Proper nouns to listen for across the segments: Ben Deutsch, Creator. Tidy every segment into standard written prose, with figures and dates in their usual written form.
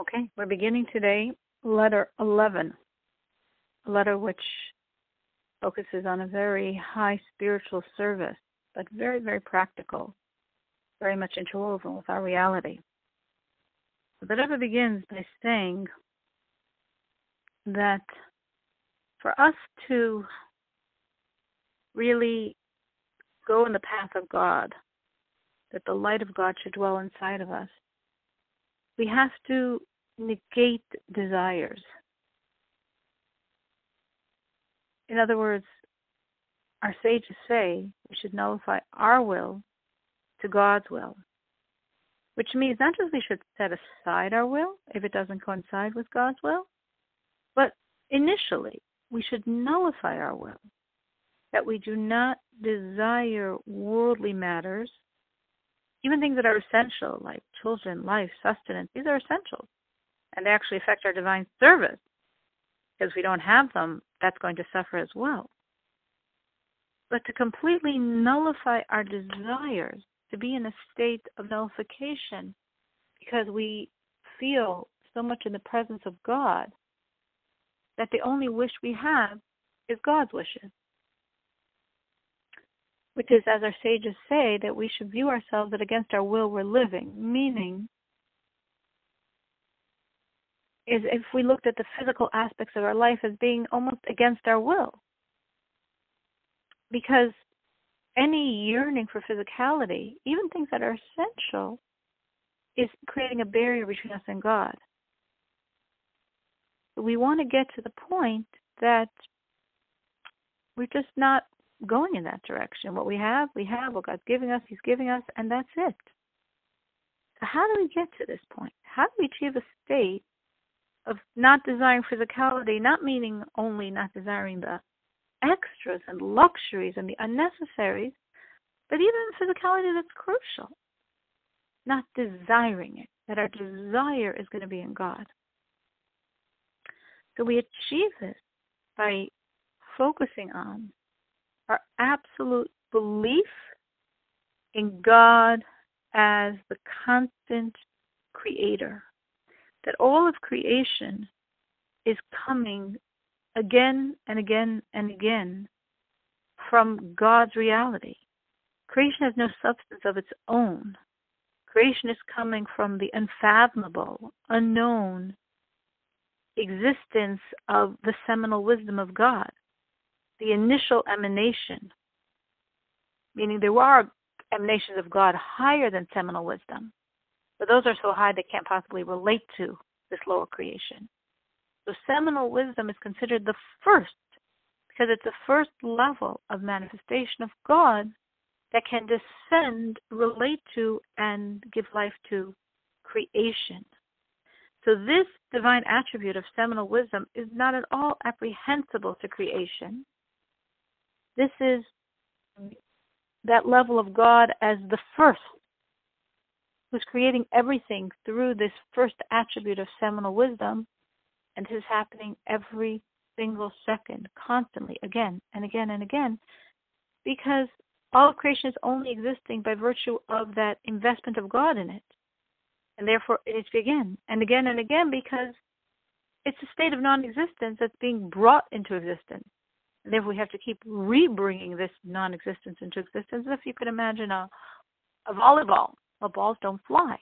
Okay, we're beginning today, letter 11, a letter which focuses on a very high spiritual service, but very, very practical, very much interwoven with our reality. The letter begins by saying that for us to really go in the path of God, that the light of God should dwell inside of us, we have to negate desires. In other words, our sages say we should nullify our will to God's will, which means not just we should set aside our will if it doesn't coincide with God's will, but initially we should nullify our will, that we do not desire worldly matters, even things that are essential, like children, life, sustenance. These are essentials, and they actually affect our divine service, because if we don't have them, that's going to suffer as well. But to completely nullify our desires, to be in a state of nullification, because we feel so much in the presence of God that the only wish we have is God's wishes. Which is, as our sages say, that we should view ourselves that against our will we're living. Meaning, is if we looked at the physical aspects of our life as being almost against our will. Because any yearning for physicality, even things that are essential, is creating a barrier between us and God. We want to get to the point that we're just not going in that direction. What we have, what God's giving us, He's giving us, and that's it. So how do we get to this point? How do we achieve a state of not desiring physicality, not meaning only not desiring the extras and luxuries and the unnecessaries, but even the physicality that's crucial, not desiring it, that our desire is going to be in God. So we achieve this by focusing on our absolute belief in God as the constant creator, that all of creation is coming again and again and again from God's reality. Creation has no substance of its own. Creation is coming from the unfathomable, unknown existence of the seminal wisdom of God. The initial emanation, meaning there are emanations of God higher than seminal wisdom, but those are so high they can't possibly relate to this lower creation. So seminal wisdom is considered the first, because it's the first level of manifestation of God that can descend, relate to, and give life to creation. So this divine attribute of seminal wisdom is not at all apprehensible to creation. This is that level of God as the first, who's creating everything through this first attribute of seminal wisdom, and this is happening every single second, constantly, again and again and again, because all of creation is only existing by virtue of that investment of God in it. And therefore, it's again and again and again, because it's a state of non-existence that's being brought into existence. And therefore, we have to keep re-bringing this non-existence into existence. If you could imagine a volleyball, well, balls don't fly.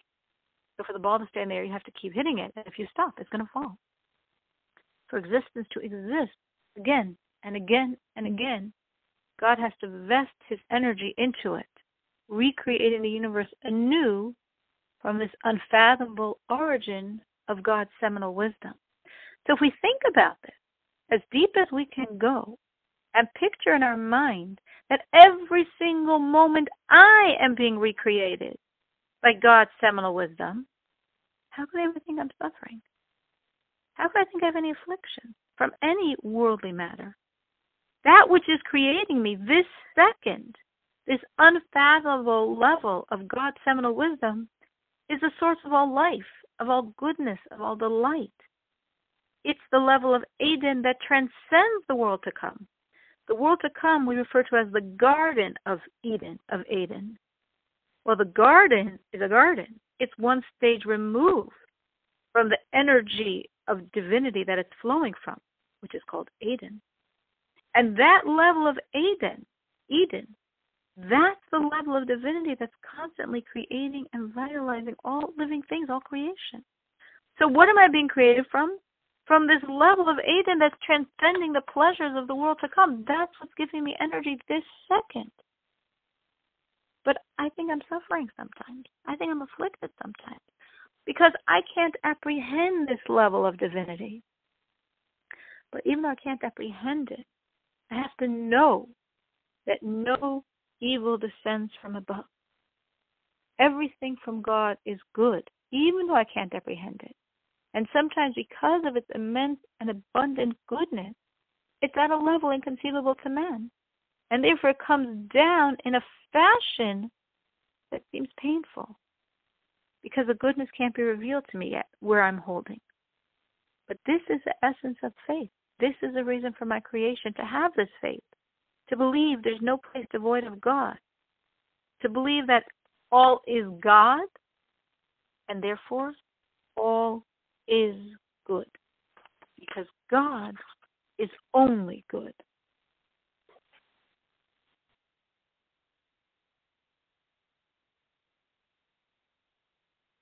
So for the ball to stay in there, you have to keep hitting it. And if you stop, it's going to fall. For existence to exist again and again and again, God has to vest His energy into it, recreating the universe anew from this unfathomable origin of God's seminal wisdom. So if we think about this, as deep as we can go, and picture in our mind that every single moment I am being recreated by God's seminal wisdom, how could I ever think I'm suffering? How could I think I have any affliction from any worldly matter? That which is creating me this second, this unfathomable level of God's seminal wisdom, is the source of all life, of all goodness, of all delight. It's the level of Eden that transcends the world to come. The world to come we refer to as the Garden of Eden, of Eden. Well, the garden is a garden. It's one stage removed from the energy of divinity that it's flowing from, which is called Eden. And that level of Eden, that's the level of divinity that's constantly creating and vitalizing all living things, all creation. So what am I being created from? From this level of Eden that's transcending the pleasures of the world to come. That's what's giving me energy this second. But I think I'm suffering sometimes. I think I'm afflicted sometimes because I can't apprehend this level of divinity. But even though I can't apprehend it, I have to know that no evil descends from above. Everything from God is good, even though I can't apprehend it. And sometimes because of its immense and abundant goodness, it's at a level inconceivable to man. And therefore it comes down in a fashion that seems painful, because the goodness can't be revealed to me yet where I'm holding. But this is the essence of faith. This is the reason for my creation, to have this faith, to believe there's no place devoid of God, to believe that all is God, and therefore all is good, because God is only good.